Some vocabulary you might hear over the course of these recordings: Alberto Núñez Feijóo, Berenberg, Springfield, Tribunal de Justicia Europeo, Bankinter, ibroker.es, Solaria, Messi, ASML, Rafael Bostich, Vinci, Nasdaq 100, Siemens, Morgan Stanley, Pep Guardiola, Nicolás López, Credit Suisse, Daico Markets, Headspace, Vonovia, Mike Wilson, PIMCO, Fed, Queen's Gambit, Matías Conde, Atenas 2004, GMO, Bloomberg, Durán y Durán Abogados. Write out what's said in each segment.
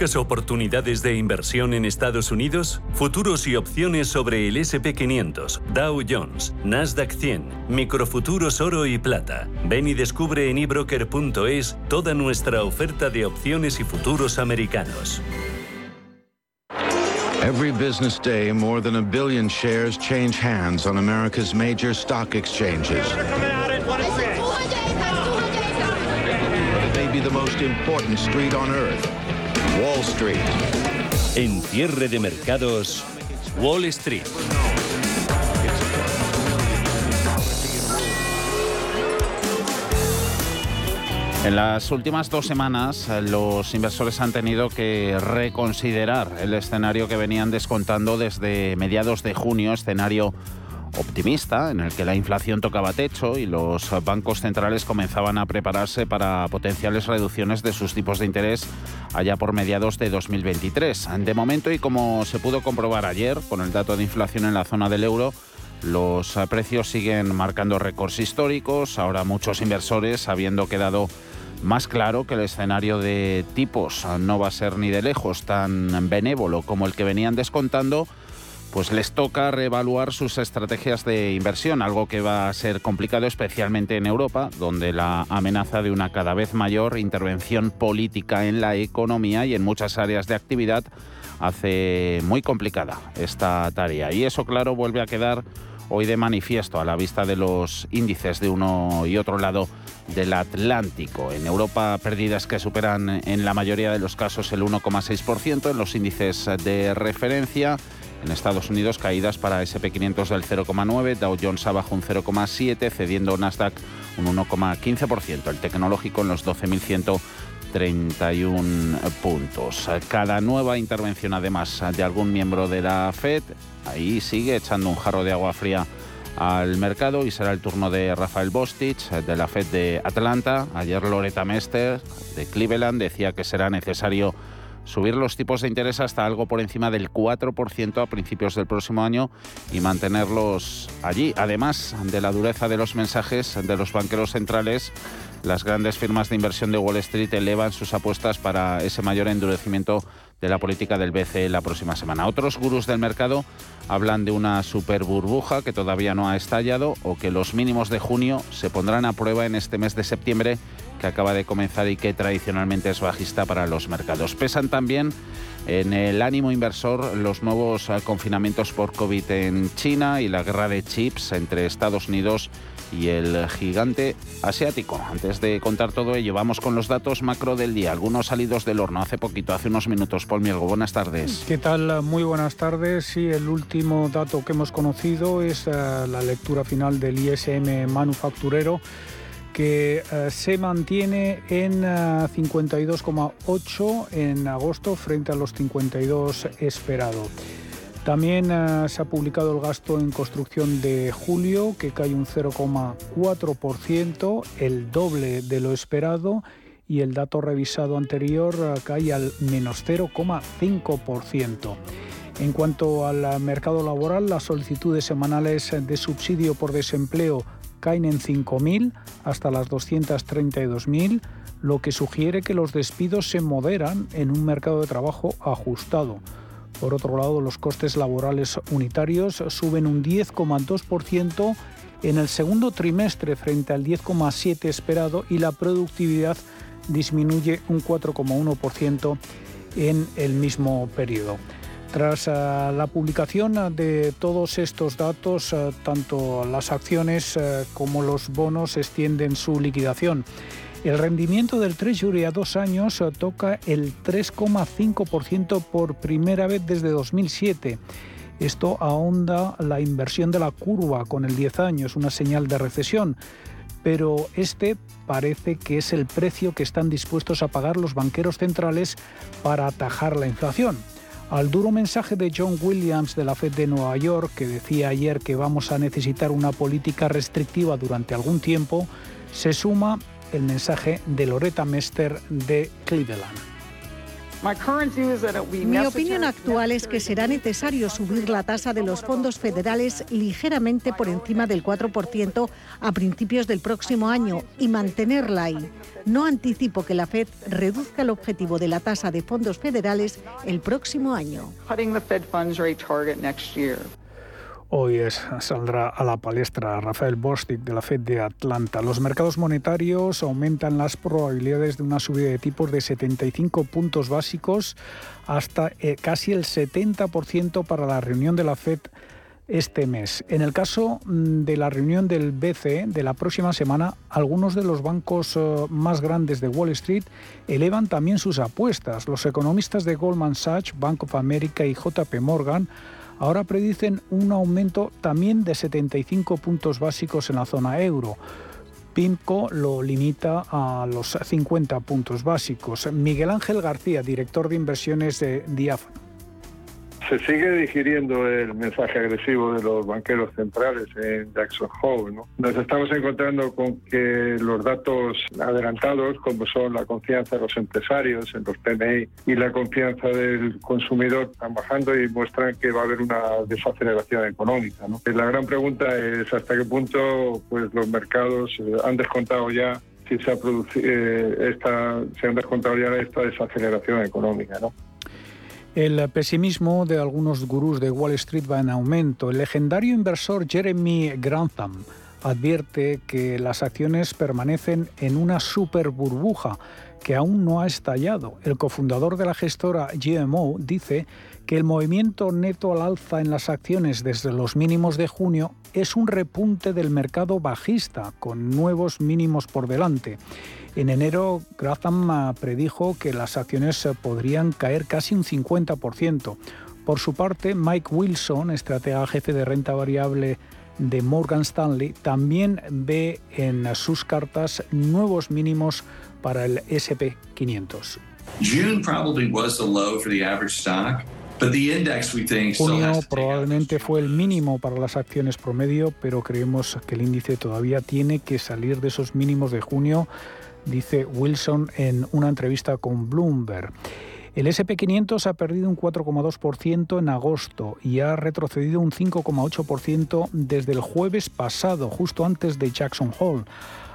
¿Buscas oportunidades de inversión en Estados Unidos? Futuros y opciones sobre el S&P 500, Dow Jones, Nasdaq 100, microfuturos oro y plata. Ven y descubre en ibroker.es toda nuestra oferta de opciones y futuros americanos. Every business day, more than 1 billion shares change hands on America's major stock exchanges. Maybe the most important street on earth, Wall Street. En cierre de mercados, Wall Street. En las últimas 2 semanas, los inversores han tenido que reconsiderar el escenario que venían descontando desde mediados de junio, escenario optimista, en el que la inflación tocaba techo y los bancos centrales comenzaban a prepararse para potenciales reducciones de sus tipos de interés allá por mediados de 2023. De momento, y como se pudo comprobar ayer con el dato de inflación en la zona del euro, los precios siguen marcando récords históricos. Ahora muchos inversores, habiendo quedado más claro que el escenario de tipos no va a ser ni de lejos tan benévolo como el que venían descontando, pues les toca reevaluar sus estrategias de inversión, algo que va a ser complicado especialmente en Europa, donde la amenaza de una cada vez mayor intervención política en la economía y en muchas áreas de actividad hace muy complicada esta tarea. Y eso, claro, vuelve a quedar hoy de manifiesto a la vista de los índices de uno y otro lado del Atlántico. En Europa, pérdidas que superan en la mayoría de los casos el 1,6% en los índices de referencia. En Estados Unidos, caídas para S&P 500 del 0,9%, Dow Jones abajo un 0,7%, cediendo Nasdaq un 1,15%. El tecnológico en los 12.131 puntos. Cada nueva intervención, además, de algún miembro de la Fed, ahí sigue echando un jarro de agua fría al mercado, y será el turno de Rafael Bostich, de la Fed de Atlanta. Ayer Loretta Mester, de Cleveland, decía que será necesario subir los tipos de interés hasta algo por encima del 4% a principios del próximo año y mantenerlos allí. Además de la dureza de los mensajes de los banqueros centrales, las grandes firmas de inversión de Wall Street elevan sus apuestas para ese mayor endurecimiento de la política del BCE la próxima semana. Otros gurús del mercado hablan de una super burbuja que todavía no ha estallado, o que los mínimos de junio se pondrán a prueba en este mes de septiembre que acaba de comenzar y que tradicionalmente es bajista para los mercados. Pesan también en el ánimo inversor los nuevos confinamientos por COVID en China y la guerra de chips entre Estados Unidos y el gigante asiático. Antes de contar todo ello, vamos con los datos macro del día. Algunos salidos del horno hace poquito, hace unos minutos. Paul Mielgo, buenas tardes. ¿Qué tal? Muy buenas tardes. Sí, el último dato que hemos conocido es la lectura final del ISM Manufacturero, que se mantiene en 52,8 en agosto frente a los 52 esperado. También se ha publicado el gasto en construcción de julio, que cae un 0,4%, el doble de lo esperado, y el dato revisado anterior cae al menos 0,5%. En cuanto al mercado laboral, las solicitudes semanales de subsidio por desempleo caen en 5.000 hasta las 232.000, lo que sugiere que los despidos se moderan en un mercado de trabajo ajustado. Por otro lado, los costes laborales unitarios suben un 10,2% en el segundo trimestre frente al 10,7% esperado, y la productividad disminuye un 4,1% en el mismo periodo. Tras la publicación de todos estos datos, tanto las acciones como los bonos extienden su liquidación. El rendimiento del Treasury a 2 años toca el 3,5% por primera vez desde 2007. Esto ahonda la inversión de la curva con el 10 años, una señal de recesión. Pero este parece que es el precio que están dispuestos a pagar los banqueros centrales para atajar la inflación. Al duro mensaje de John Williams de la Fed de Nueva York, que decía ayer que vamos a necesitar una política restrictiva durante algún tiempo, se suma el mensaje de Loretta Mester de Cleveland. Mi opinión actual es que será necesario subir la tasa de los fondos federales ligeramente por encima del 4% a principios del próximo año y mantenerla ahí. No anticipo que la Fed reduzca el objetivo de la tasa de fondos federales el próximo año. Hoy saldrá a la palestra Rafael Bostich de la Fed de Atlanta. Los mercados monetarios aumentan las probabilidades de una subida de tipos de 75 puntos básicos hasta casi el 70% para la reunión de la Fed este mes. En el caso de la reunión del BCE de la próxima semana, algunos de los bancos más grandes de Wall Street elevan también sus apuestas. Los economistas de Goldman Sachs, Bank of America y JP Morgan ahora predicen un aumento también de 75 puntos básicos en la zona euro. PIMCO lo limita a los 50 puntos básicos. Miguel Ángel García, director de inversiones de Diáfano. Se sigue digiriendo el mensaje agresivo de los banqueros centrales en Jackson Hole, ¿no? Nos estamos encontrando con que los datos adelantados, como son la confianza de los empresarios en los PMI y la confianza del consumidor, están bajando y muestran que va a haber una desaceleración económica, ¿no? La gran pregunta es hasta qué punto pues, los mercados han descontado ya si se ha producido, se han descontado ya esta desaceleración económica, ¿no? El pesimismo de algunos gurús de Wall Street va en aumento. El legendario inversor Jeremy Grantham advierte que las acciones permanecen en una super burbuja que aún no ha estallado. El cofundador de la gestora GMO dice que el movimiento neto al alza en las acciones desde los mínimos de junio es un repunte del mercado bajista, con nuevos mínimos por delante. En enero, Grantham predijo que las acciones podrían caer casi un 50%. Por su parte, Mike Wilson, estratega jefe de renta variable de Morgan Stanley, también ve en sus cartas nuevos mínimos para el S&P 500. Junio probablemente fue el mínimo para las acciones promedio, pero creemos que el índice todavía tiene que salir de esos mínimos de junio, dice Wilson en una entrevista con Bloomberg. El S&P 500 ha perdido un 4,2% en agosto y ha retrocedido un 5,8% desde el jueves pasado, justo antes de Jackson Hole.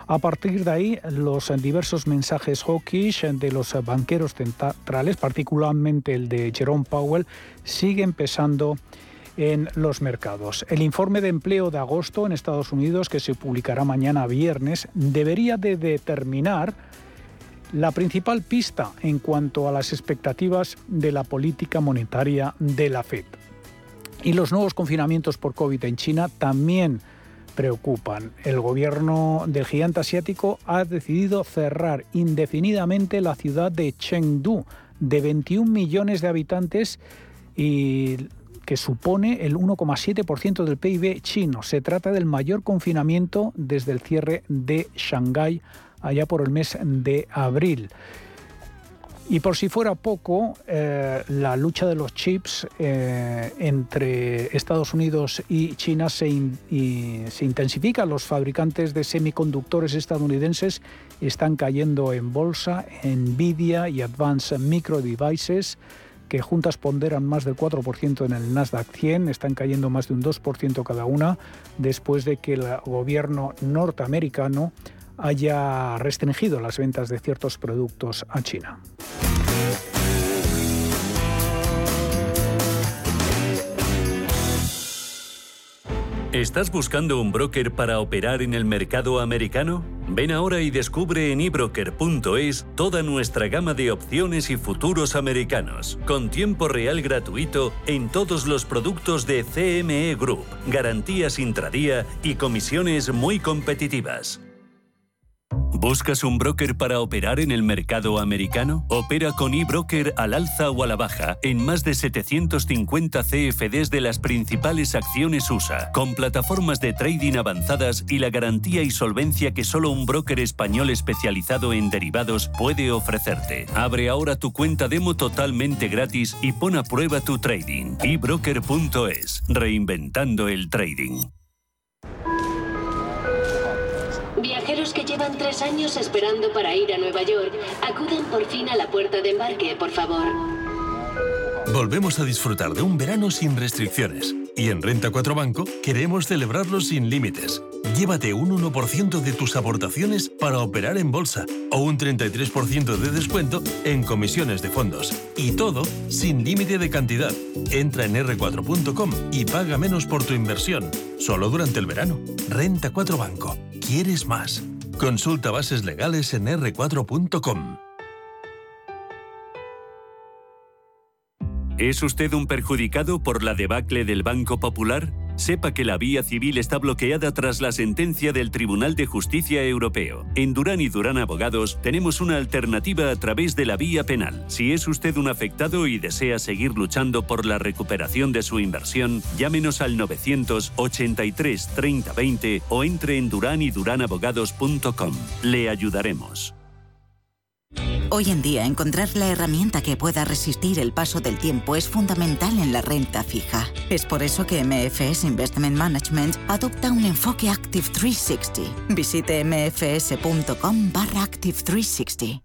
A partir de ahí, los diversos mensajes hawkish de los banqueros centrales, particularmente el de Jerome Powell, siguen pesando en los mercados. El informe de empleo de agosto en Estados Unidos, que se publicará mañana viernes, debería de determinar la principal pista en cuanto a las expectativas de la política monetaria de la Fed. Y los nuevos confinamientos por COVID en China también preocupan. El gobierno del gigante asiático ha decidido cerrar indefinidamente la ciudad de Chengdu, de 21 millones de habitantes, y que supone el 1,7% del PIB chino. Se trata del mayor confinamiento desde el cierre de Shanghái allá por el mes de abril. Y por si fuera poco, la lucha de los chips entre Estados Unidos y China se intensifica. Los fabricantes de semiconductores estadounidenses están cayendo en bolsa. Nvidia y Advanced Micro Devices, que juntas ponderan más del 4% en el Nasdaq 100, están cayendo más de un 2% cada una, después de que el gobierno norteamericano haya restringido las ventas de ciertos productos a China. ¿Estás buscando un broker para operar en el mercado americano? Ven ahora y descubre en ibroker.es toda nuestra gama de opciones y futuros americanos, con tiempo real gratuito en todos los productos de CME Group, garantías intradía y comisiones muy competitivas. ¿Buscas un broker para operar en el mercado americano? Opera con eBroker al alza o a la baja en más de 750 CFDs de las principales acciones USA, con plataformas de trading avanzadas y la garantía y solvencia que solo un broker español especializado en derivados puede ofrecerte. Abre ahora tu cuenta demo totalmente gratis y pon a prueba tu trading. ibroker.es, reinventando el trading. Viajeros que llevan 3 años esperando para ir a Nueva York, acudan por fin a la puerta de embarque, por favor. Volvemos a disfrutar de un verano sin restricciones. Y en Renta 4 Banco queremos celebrarlo sin límites. Llévate un 1% de tus aportaciones para operar en bolsa o un 33% de descuento en comisiones de fondos. Y todo sin límite de cantidad. Entra en r4.com y paga menos por tu inversión. Solo durante el verano. Renta 4 Banco. ¿Quieres más? Consulta bases legales en r4.com. ¿Es usted un perjudicado por la debacle del Banco Popular? Sepa que la vía civil está bloqueada tras la sentencia del Tribunal de Justicia Europeo. En Durán y Durán Abogados tenemos una alternativa a través de la vía penal. Si es usted un afectado y desea seguir luchando por la recuperación de su inversión, llámenos al 983 3020 o entre en duranyduranAbogados.com. Le ayudaremos. Hoy en día, encontrar la herramienta que pueda resistir el paso del tiempo es fundamental en la renta fija. Es por eso que MFS Investment Management adopta un enfoque Active 360. Visite mfs.com/Active360.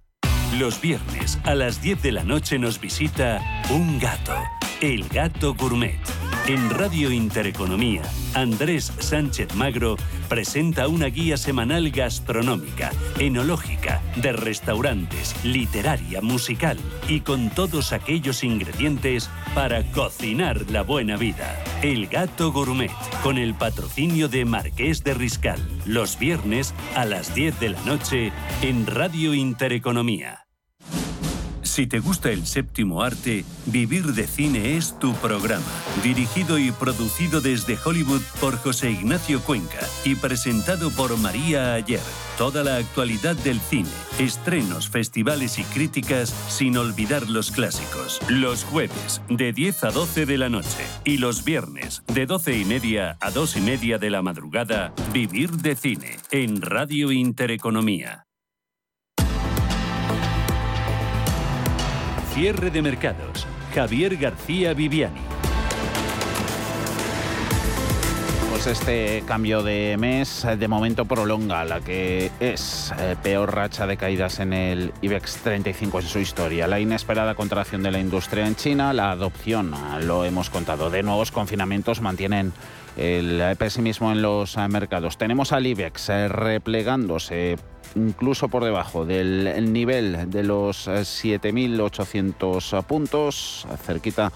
Los viernes a las 10 de la noche nos visita un gato, el Gato Gourmet. En Radio Intereconomía, Andrés Sánchez Magro presenta una guía semanal gastronómica, enológica, de restaurantes, literaria, musical y con todos aquellos ingredientes para cocinar la buena vida. El Gato Gourmet, con el patrocinio de Marqués de Riscal, los viernes a las 10 de la noche en Radio Intereconomía. Si te gusta el séptimo arte, Vivir de Cine es tu programa. Dirigido y producido desde Hollywood por José Ignacio Cuenca y presentado por María Ayer. Toda la actualidad del cine, estrenos, festivales y críticas, sin olvidar los clásicos. Los jueves, de 10 a 12 de la noche. Y los viernes, de 12:30 a 2:30 de la madrugada, Vivir de Cine, en Radio Intereconomía. Cierre de mercados. Javier García Viviani. Pues este cambio de mes de momento prolonga la que es peor racha de caídas en el IBEX 35 en su historia. La inesperada contracción de la industria en China, la adopción, lo hemos contado, de nuevos confinamientos mantienen el pesimismo en los mercados. Tenemos al IBEX replegándose incluso por debajo del nivel de los 7.800 puntos, cerquita.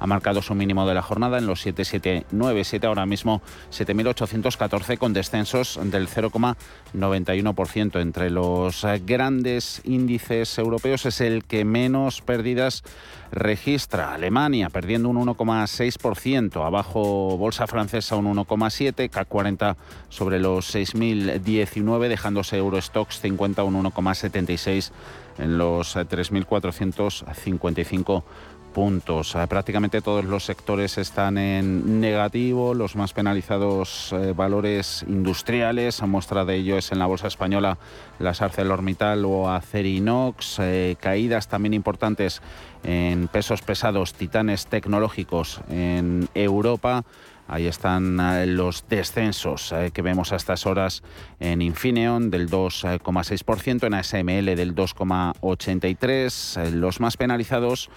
Ha marcado su mínimo de la jornada en los 7,797, ahora mismo 7.814, con descensos del 0,91%. Entre los grandes índices europeos es el que menos pérdidas registra. Alemania perdiendo un 1,6%, abajo bolsa francesa un 1,7%, CAC 40 sobre los 6.019, dejándose Eurostoxx 50 un 1,76% en los 3.455 puntos. Prácticamente todos los sectores están en negativo. Los más penalizados valores industriales, a muestra de ello es en la bolsa española las ArcelorMittal o Acerinox. Caídas también importantes en pesos pesados, titanes tecnológicos en Europa. Ahí están los descensos que vemos a estas horas en Infineon del 2,6%, en ASML del 2,83%. Los más penalizados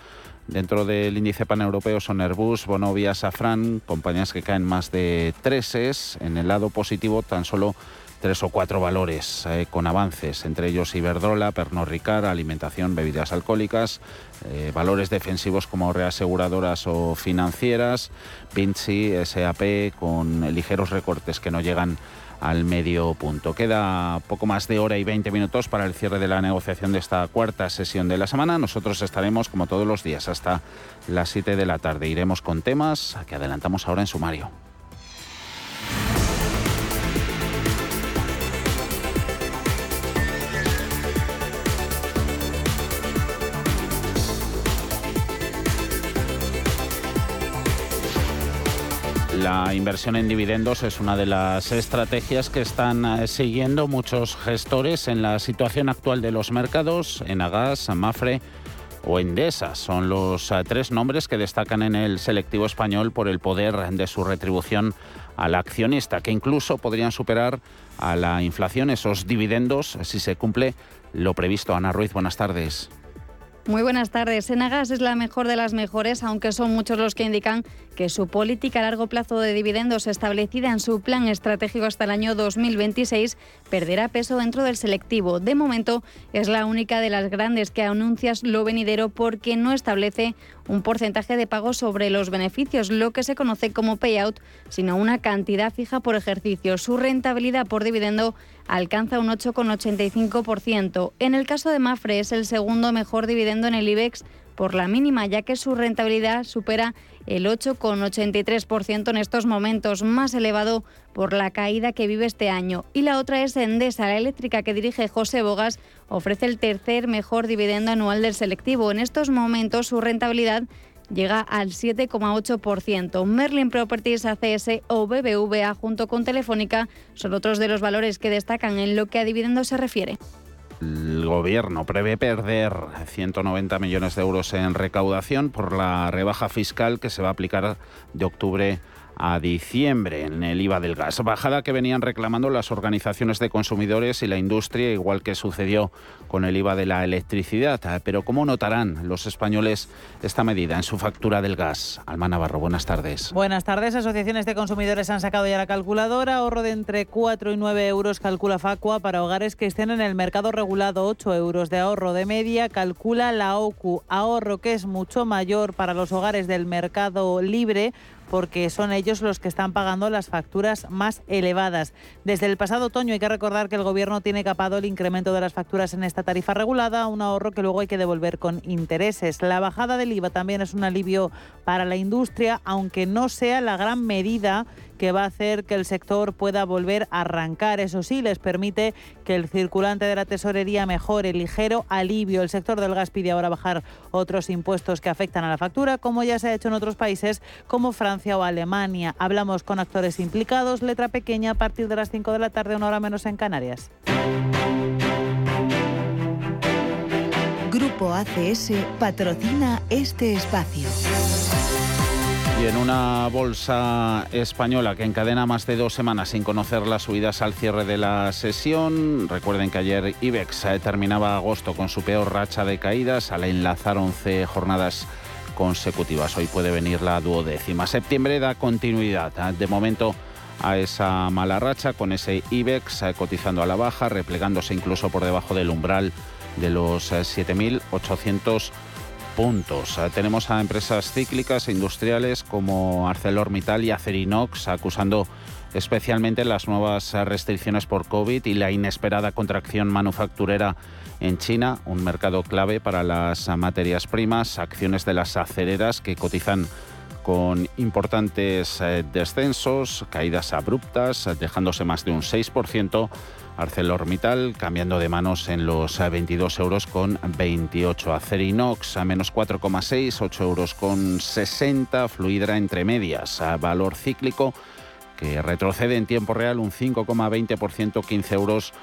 dentro del índice paneuropeo son Airbus, Vonovia, Safran, compañías que caen más de 3%. En el lado positivo, tan solo 3 o 4 valores con avances, entre ellos Iberdrola, Pernod Ricard, alimentación, bebidas alcohólicas, valores defensivos como reaseguradoras o financieras, Vinci, SAP, con ligeros recortes que no llegan al medio punto. Queda poco más de hora y 20 minutos para el cierre de la negociación de esta cuarta sesión de la semana. Nosotros estaremos, como todos los días, hasta las 7 de la tarde. Iremos con temas que adelantamos ahora en sumario. La inversión en dividendos es una de las estrategias que están siguiendo muchos gestores en la situación actual de los mercados. Enagás, Mafre o Endesa. Son los tres nombres que destacan en el selectivo español por el poder de su retribución al accionista, que incluso podrían superar a la inflación esos dividendos si se cumple lo previsto. Ana Ruiz, buenas tardes. Muy buenas tardes. Enagás es la mejor de las mejores, aunque son muchos los que indican que su política a largo plazo de dividendos establecida en su plan estratégico hasta el año 2026 perderá peso dentro del selectivo. De momento es la única de las grandes que anuncia lo venidero porque no establece un porcentaje de pago sobre los beneficios, lo que se conoce como payout, sino una cantidad fija por ejercicio. Su rentabilidad por dividendo alcanza un 8,85%. En el caso de Mafre es el segundo mejor dividendo en el IBEX por la mínima, ya que su rentabilidad supera el 8,83% en estos momentos, más elevado por la caída que vive este año. Y la otra es Endesa, la eléctrica que dirige José Bogas, ofrece el tercer mejor dividendo anual del selectivo. En estos momentos su rentabilidad llega al 7,8%. Merlin Properties, ACS o BBVA, junto con Telefónica, son otros de los valores que destacan en lo que a dividendos se refiere. El Gobierno prevé perder 190 millones de euros en recaudación por la rebaja fiscal que se va a aplicar de octubre a diciembre en el IVA del gas. Bajada que venían reclamando las organizaciones de consumidores y la industria, igual que sucedió con el IVA de la electricidad. Pero ¿cómo notarán los españoles esta medida en su factura del gas? Alma Navarro, buenas tardes. Buenas tardes. Asociaciones de consumidores han sacado ya la calculadora. Ahorro de entre 4 y 9 euros calcula Facua para hogares que estén en el mercado regulado. 8 euros de ahorro de media calcula la OCU. Ahorro que es mucho mayor para los hogares del mercado libre, porque son ellos los que están pagando las facturas más elevadas. Desde el pasado otoño hay que recordar que el Gobierno tiene capado el incremento de las facturas en esta tarifa regulada, un ahorro que luego hay que devolver con intereses. La bajada del IVA también es un alivio para la industria, aunque no sea la gran medida que va a hacer que el sector pueda volver a arrancar. Eso sí, les permite que el circulante de la tesorería mejore, ligero alivio. El sector del gas pide ahora bajar otros impuestos que afectan a la factura, como ya se ha hecho en otros países como Francia o Alemania. Hablamos con actores implicados. Letra pequeña a partir de las 5 de la tarde, una hora menos en Canarias. Grupo ACS patrocina este espacio. Y en una bolsa española que encadena más de 2 semanas sin conocer las subidas al cierre de la sesión, recuerden que ayer IBEX terminaba agosto con su peor racha de caídas al enlazar 11 jornadas consecutivas. Hoy puede venir la duodécima. Septiembre da continuidad, de momento, a esa mala racha, con ese IBEX cotizando a la baja, replegándose incluso por debajo del umbral de los 7.800 puntos. Tenemos a empresas cíclicas industriales como ArcelorMittal y Acerinox acusando especialmente las nuevas restricciones por COVID y la inesperada contracción manufacturera en China, un mercado clave para las materias primas. Acciones de las acereras que cotizan con importantes descensos, caídas abruptas, dejándose más de un 6%. ArcelorMittal cambiando de manos en los 22,28 euros. Acerinox a menos 4,6, 8,60 euros. Fluidra entre medias, a valor cíclico que retrocede en tiempo real un 5,20%, 15,11 euros.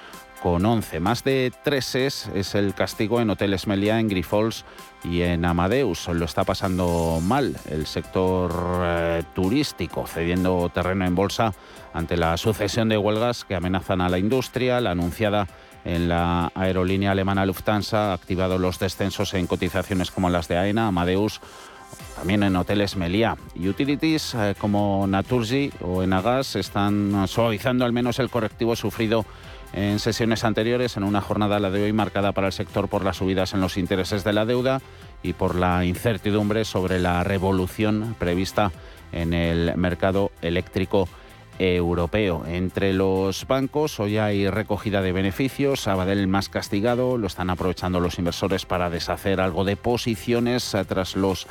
Más de 3 es el castigo en Hoteles Meliá, en Grifols y en Amadeus. Lo está pasando mal el sector turístico, cediendo terreno en bolsa ante la sucesión de huelgas que amenazan a la industria. La anunciada en la aerolínea alemana Lufthansa ha activado los descensos en cotizaciones como las de Aena, Amadeus, también en Hoteles Meliá. Utilities como Naturgy o Enagás están suavizando al menos el correctivo sufrido en sesiones anteriores, en una jornada, la de hoy, marcada para el sector por las subidas en los intereses de la deuda y por la incertidumbre sobre la revolución prevista en el mercado eléctrico europeo. Entre los bancos, hoy hay recogida de beneficios. Sabadell más castigado, lo están aprovechando los inversores para deshacer algo de posiciones tras los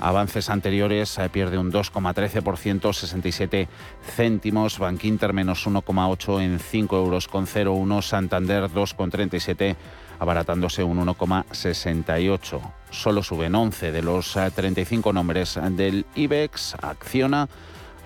avances anteriores. Pierde un 2,13%, 67 céntimos. Bankinter menos 1,8 en 5,01 euros. Santander 2,37, abaratándose un 1,68. Solo suben 11 de los 35 nombres del IBEX. Acciona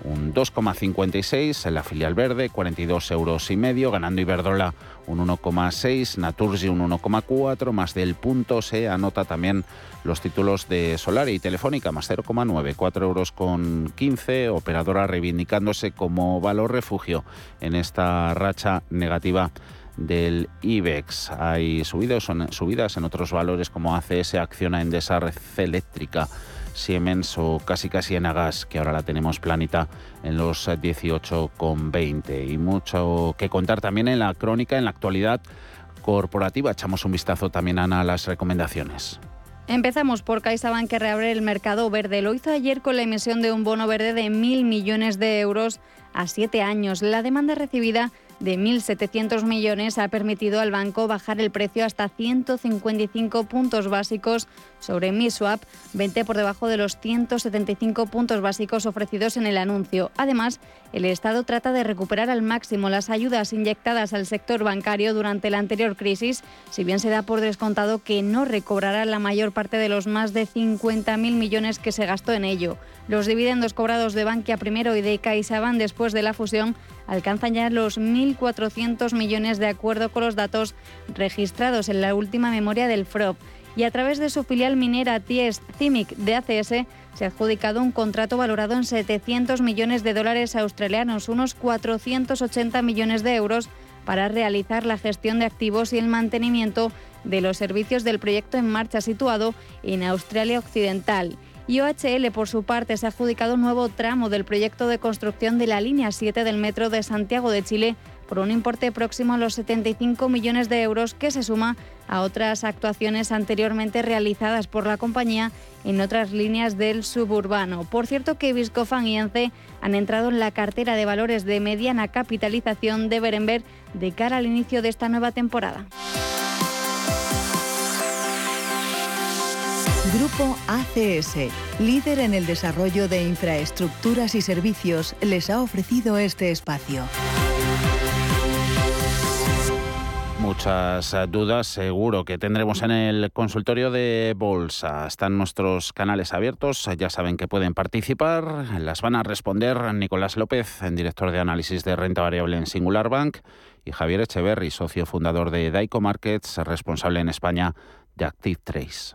un 2,56 en la filial verde, 42,5 euros, ganando Iberdrola un 1,6, Naturgy un 1,4, más del punto se anota también los títulos de Solaria y Telefónica, más 0,9, 4,15 euros, Operadora reivindicándose como valor refugio en esta racha negativa del IBEX. Hay subidas en otros valores como ACS, Acciona, Endesa, Red Eléctrica, Siemens o casi Enagás, que ahora la tenemos planita en los 18,20. Y mucho que contar también en la crónica, en la actualidad corporativa. Echamos un vistazo también, Ana, a las recomendaciones. Empezamos por CaixaBank, que reabre el mercado verde. Lo hizo ayer con la emisión de un bono verde de 1.000 millones de euros a 7 años. La demanda recibida de 1.700 millones ha permitido al banco bajar el precio hasta 155 puntos básicos sobre MISWAP, 20 por debajo de los 175 puntos básicos ofrecidos en el anuncio. Además, el Estado trata de recuperar al máximo las ayudas inyectadas al sector bancario durante la anterior crisis, si bien se da por descontado que no recobrará la mayor parte de los más de 50.000 millones que se gastó en ello. Los dividendos cobrados de Bankia primero y de CaixaBank después de la fusión alcanzan ya los 1.400 millones de acuerdo con los datos registrados en la última memoria del FROB. Y a través de su filial minera Ties CIMIC de ACS se ha adjudicado un contrato valorado en 700 millones de dólares australianos, unos 480 millones de euros, para realizar la gestión de activos y el mantenimiento de los servicios del proyecto en marcha situado en Australia Occidental. Y OHL, por su parte, se ha adjudicado un nuevo tramo del proyecto de construcción de la línea 7 del metro de Santiago de Chile por un importe próximo a los 75 millones de euros, que se suma a otras actuaciones anteriormente realizadas por la compañía en otras líneas del suburbano. Por cierto, que Viscofan y ENCE han entrado en la cartera de valores de mediana capitalización de Berenberg de cara al inicio de esta nueva temporada. Grupo ACS, líder en el desarrollo de infraestructuras y servicios, les ha ofrecido este espacio. Muchas dudas seguro que tendremos en el consultorio de Bolsa. Están nuestros canales abiertos, ya saben que pueden participar. Las van a responder Nicolás López, director de análisis de renta variable en Singular Bank, y Javier Echeverri, socio fundador de Daico Markets, responsable en España de Active Trace.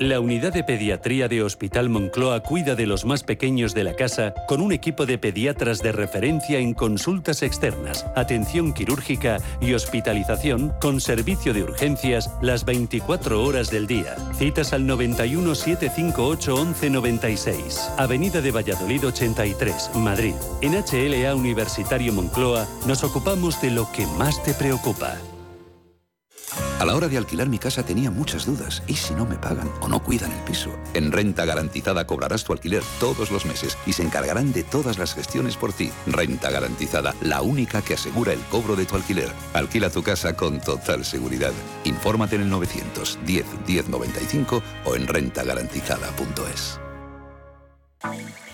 La unidad de pediatría de Hospital Moncloa cuida de los más pequeños de la casa con un equipo de pediatras de referencia en consultas externas, atención quirúrgica y hospitalización, con servicio de urgencias las 24 horas del día. Citas al 91 758 1196, Avenida de Valladolid 83, Madrid. En HLA Universitario Moncloa nos ocupamos de lo que más te preocupa. A la hora de alquilar mi casa tenía muchas dudas. ¿Y si no me pagan o no cuidan el piso? En Renta Garantizada cobrarás tu alquiler todos los meses y se encargarán de todas las gestiones por ti. Renta Garantizada, la única que asegura el cobro de tu alquiler. Alquila tu casa con total seguridad. Infórmate en el 910 1095 o en rentagarantizada.es.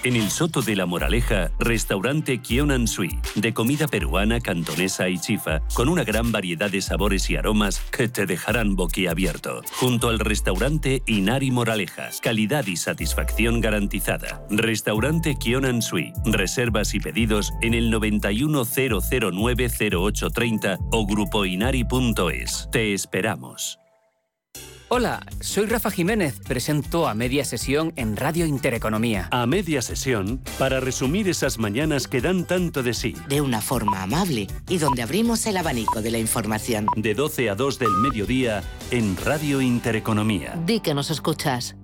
En el Soto de la Moraleja, restaurante Kionan Sui, de comida peruana, cantonesa y chifa, con una gran variedad de sabores y aromas que te dejarán boquiabierto. Junto al restaurante Inari Moraleja, calidad y satisfacción garantizada. Restaurante Kionan Sui, reservas y pedidos en el 910090830 o grupoinari.es. Te esperamos. Hola, soy Rafa Jiménez, presento A Media Sesión en Radio Intereconomía. A Media Sesión, para resumir esas mañanas que dan tanto de sí. De una forma amable y donde abrimos el abanico de la información. De 12 a 2 del mediodía en Radio Intereconomía. Di que nos escuchas.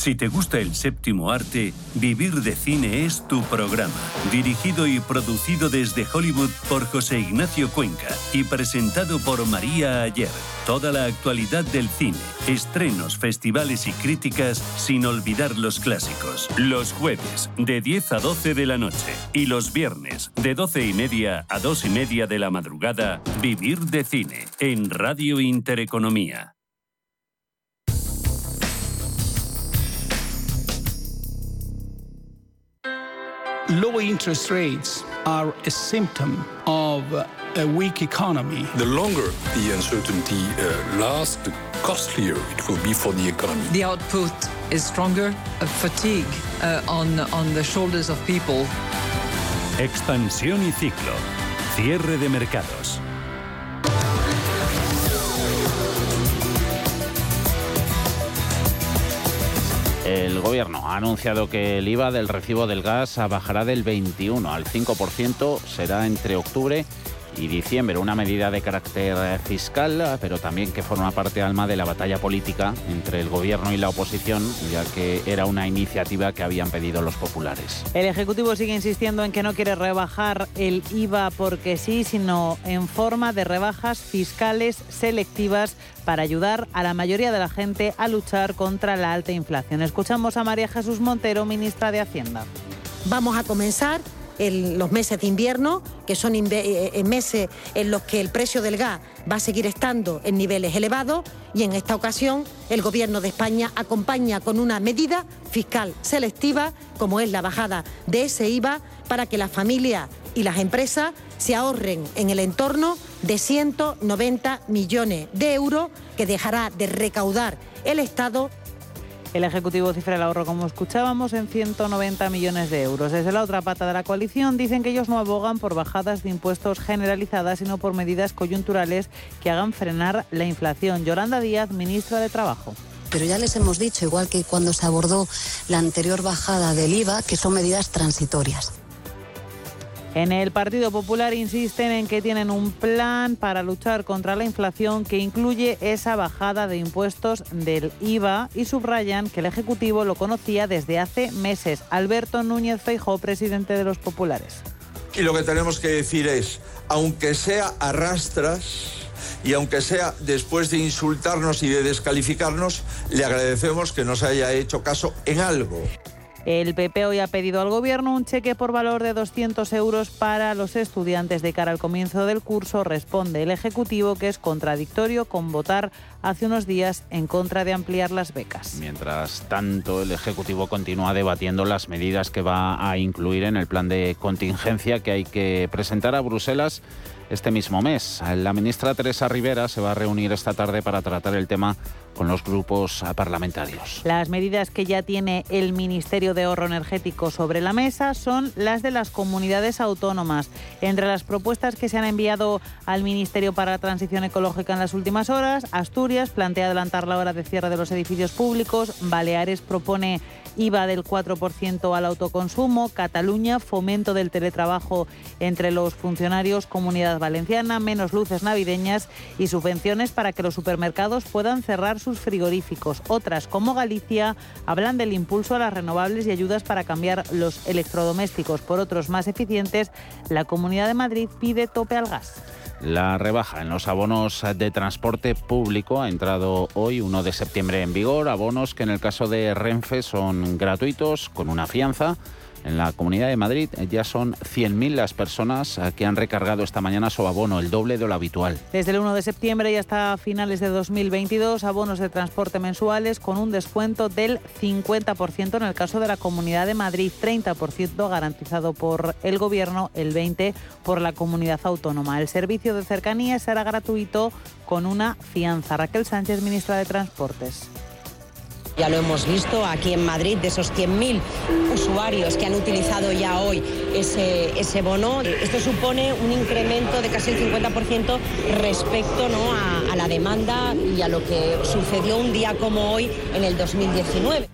Si te gusta el séptimo arte, Vivir de Cine es tu programa. Dirigido y producido desde Hollywood por José Ignacio Cuenca y presentado por María Ayer. Toda la actualidad del cine, estrenos, festivales y críticas, sin olvidar los clásicos. Los jueves, de 10 a 12 de la noche. Y los viernes, de 12:30 a 2:30 de la madrugada, Vivir de Cine, en Radio Intereconomía. Low interest rates are a symptom of a weak economy. The longer the uncertainty lasts, the costlier it will be for the economy. The output is stronger, a fatigue on the shoulders of people. Expansión y ciclo. Cierre de mercados. El Gobierno ha anunciado que el IVA del recibo del gas bajará del 21 al 5%, será entre octubre y diciembre, una medida de carácter fiscal, pero también que forma parte, Alma, de la batalla política entre el Gobierno y la oposición, ya que era una iniciativa que habían pedido los populares. El Ejecutivo sigue insistiendo en que no quiere rebajar el IVA porque sí, sino en forma de rebajas fiscales selectivas para ayudar a la mayoría de la gente a luchar contra la alta inflación. Escuchamos a María Jesús Montero, ministra de Hacienda. Vamos a comenzar los meses de invierno, que son meses en los que el precio del gas va a seguir estando en niveles elevados, y en esta ocasión el Gobierno de España acompaña con una medida fiscal selectiva, como es la bajada de ese IVA, para que las familias y las empresas se ahorren en el entorno de 190 millones de euros que dejará de recaudar el Estado. El Ejecutivo cifra el ahorro, como escuchábamos, en 190 millones de euros. Desde la otra pata de la coalición dicen que ellos no abogan por bajadas de impuestos generalizadas, sino por medidas coyunturales que hagan frenar la inflación. Yolanda Díaz, ministra de Trabajo. Pero ya les hemos dicho, igual que cuando se abordó la anterior bajada del IVA, que son medidas transitorias. En el Partido Popular insisten en que tienen un plan para luchar contra la inflación que incluye esa bajada de impuestos del IVA, y subrayan que el Ejecutivo lo conocía desde hace meses. Alberto Núñez Feijóo, presidente de los populares. Y lo que tenemos que decir es, aunque sea a rastras y aunque sea después de insultarnos y de descalificarnos, le agradecemos que nos haya hecho caso en algo. El PP hoy ha pedido al Gobierno un cheque por valor de 200 euros para los estudiantes de cara al comienzo del curso. Responde el Ejecutivo que es contradictorio con votar hace unos días en contra de ampliar las becas. Mientras tanto, el Ejecutivo continúa debatiendo las medidas que va a incluir en el plan de contingencia que hay que presentar a Bruselas este mismo mes. La ministra Teresa Rivera se va a reunir esta tarde para tratar el tema con los grupos parlamentarios. Las medidas que ya tiene el Ministerio de Ahorro Energético sobre la mesa son las de las comunidades autónomas. Entre las propuestas que se han enviado al Ministerio para la Transición Ecológica en las últimas horas, Asturias plantea adelantar la hora de cierre de los edificios públicos, Baleares propone IVA del 4% al autoconsumo, Cataluña fomento del teletrabajo entre los funcionarios, Comunidad Valenciana menos luces navideñas y subvenciones para que los supermercados puedan cerrar sus frigoríficos. Otras, como Galicia, hablan del impulso a las renovables y ayudas para cambiar los electrodomésticos por otros más eficientes. La Comunidad de Madrid pide tope al gas. La rebaja en los abonos de transporte público ha entrado hoy, 1 de septiembre, en vigor. Abonos que en el caso de Renfe son gratuitos con una fianza. En la Comunidad de Madrid ya son 100.000 las personas que han recargado esta mañana su abono, el doble de lo habitual. Desde el 1 de septiembre y hasta finales de 2022, abonos de transporte mensuales con un descuento del 50% en el caso de la Comunidad de Madrid, 30% garantizado por el Gobierno, el 20% por la comunidad autónoma. El servicio de cercanías será gratuito con una fianza. Raquel Sánchez, ministra de Transportes. Ya lo hemos visto aquí en Madrid, de esos 100.000 usuarios que han utilizado ya hoy ese bono, esto supone un incremento de casi el 50% respecto, ¿no?, a la demanda y a lo que sucedió un día como hoy en el 2019.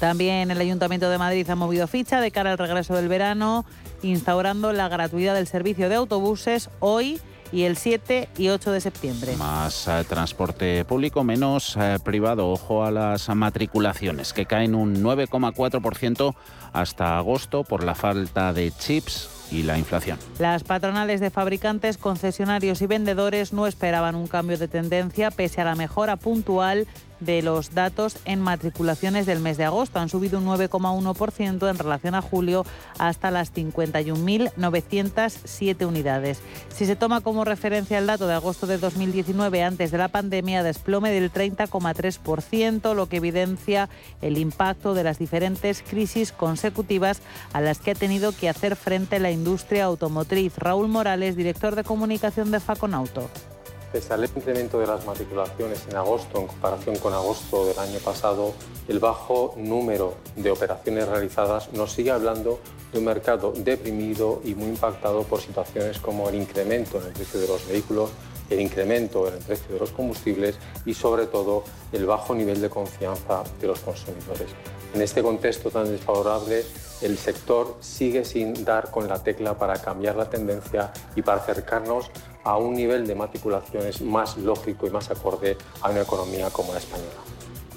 También el Ayuntamiento de Madrid ha movido ficha de cara al regreso del verano, instaurando la gratuidad del servicio de autobuses hoy y el 7 y 8 de septiembre. Más transporte público, menos privado. Ojo a las matriculaciones, que caen un 9,4% hasta agosto por la falta de chips y la inflación. Las patronales de fabricantes, concesionarios y vendedores no esperaban un cambio de tendencia pese a la mejora puntual de los datos en matriculaciones del mes de agosto. Han subido un 9,1% en relación a julio hasta las 51.907 unidades. Si se toma como referencia el dato de agosto de 2019 antes de la pandemia, desplome del 30,3%, lo que evidencia el impacto de las diferentes crisis consecutivas a las que ha tenido que hacer frente la industria automotriz. Raúl Morales, director de comunicación de Faconauto. Pese al incremento de las matriculaciones en agosto en comparación con agosto del año pasado, el bajo número de operaciones realizadas nos sigue hablando de un mercado deprimido y muy impactado por situaciones como el incremento en el precio de los vehículos, el incremento en el precio de los combustibles y, sobre todo, el bajo nivel de confianza de los consumidores. En este contexto tan desfavorable, el sector sigue sin dar con la tecla para cambiar la tendencia y para acercarnos a un nivel de matriculaciones más lógico y más acorde a una economía como la española.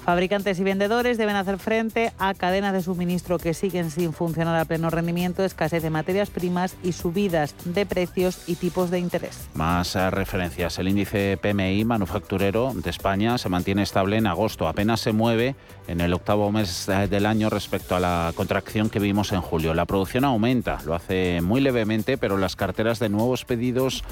Fabricantes y vendedores deben hacer frente a cadenas de suministro que siguen sin funcionar a pleno rendimiento, escasez de materias primas y subidas de precios y tipos de interés. Más referencias. El índice PMI manufacturero de España se mantiene estable en agosto. Apenas se mueve en el octavo mes del año respecto a la contracción que vimos en julio. La producción aumenta, lo hace muy levemente, pero las carteras de nuevos pedidos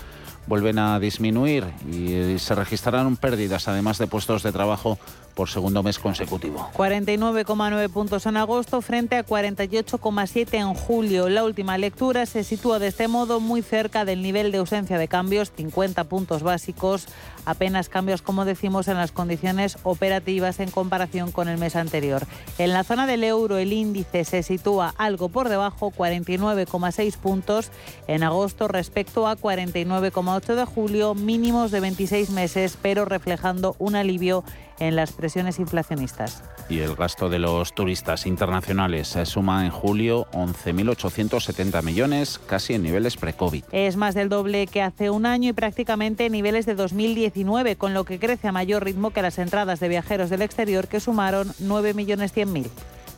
vuelven a disminuir y se registrarán pérdidas, además de puestos de trabajo, por segundo mes consecutivo. 49,9 puntos en agosto frente a 48,7 en julio. La última lectura se sitúa de este modo muy cerca del nivel de ausencia de cambios, 50 puntos básicos, apenas cambios, como decimos, en las condiciones operativas en comparación con el mes anterior. En la zona del euro el índice se sitúa algo por debajo, 49,6 puntos en agosto respecto a 49,8 de julio, mínimos de 26 meses, pero reflejando un alivio en las presiones inflacionistas. Y el gasto de los turistas internacionales se suma en julio 11.870 millones, casi en niveles pre-COVID. Es más del doble que hace un año y prácticamente en niveles de 2019, con lo que crece a mayor ritmo que las entradas de viajeros del exterior, que sumaron 9.100.000.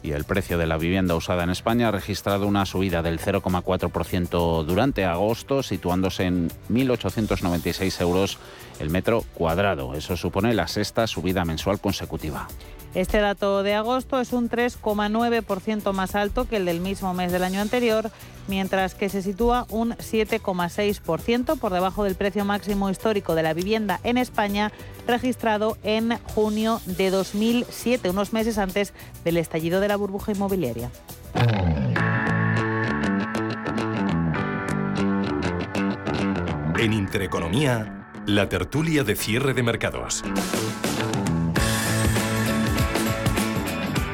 Y el precio de la vivienda usada en España ha registrado una subida del 0,4% durante agosto, situándose en 1.896 euros el metro cuadrado. Eso supone la sexta subida mensual consecutiva. Este dato de agosto es un 3,9% más alto que el del mismo mes del año anterior, mientras que se sitúa un 7,6% por debajo del precio máximo histórico de la vivienda en España, registrado en junio de 2007, unos meses antes del estallido de la burbuja inmobiliaria. En Intereconomía, la tertulia de cierre de mercados.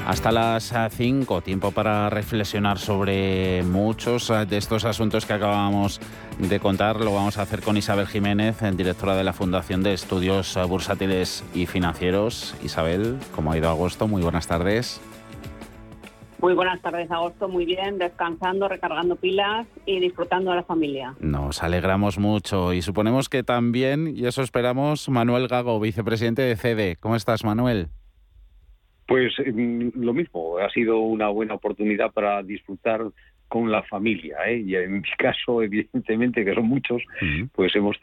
Hasta las 5, tiempo para reflexionar sobre muchos de estos asuntos que acabamos de contar. Lo vamos a hacer con Isabel Jiménez, directora de la Fundación de Estudios Bursátiles y Financieros. Isabel, ¿cómo ha ido agosto? Muy buenas tardes. Muy buenas tardes, agosto. Muy bien, descansando, recargando pilas y disfrutando de la familia. Nos alegramos mucho y suponemos que también, y eso esperamos, Manuel Gago, vicepresidente de CEDE. ¿Cómo estás, Manuel? Pues lo mismo, ha sido una buena oportunidad para disfrutar con la familia, y en mi caso, evidentemente, que son muchos, pues hemos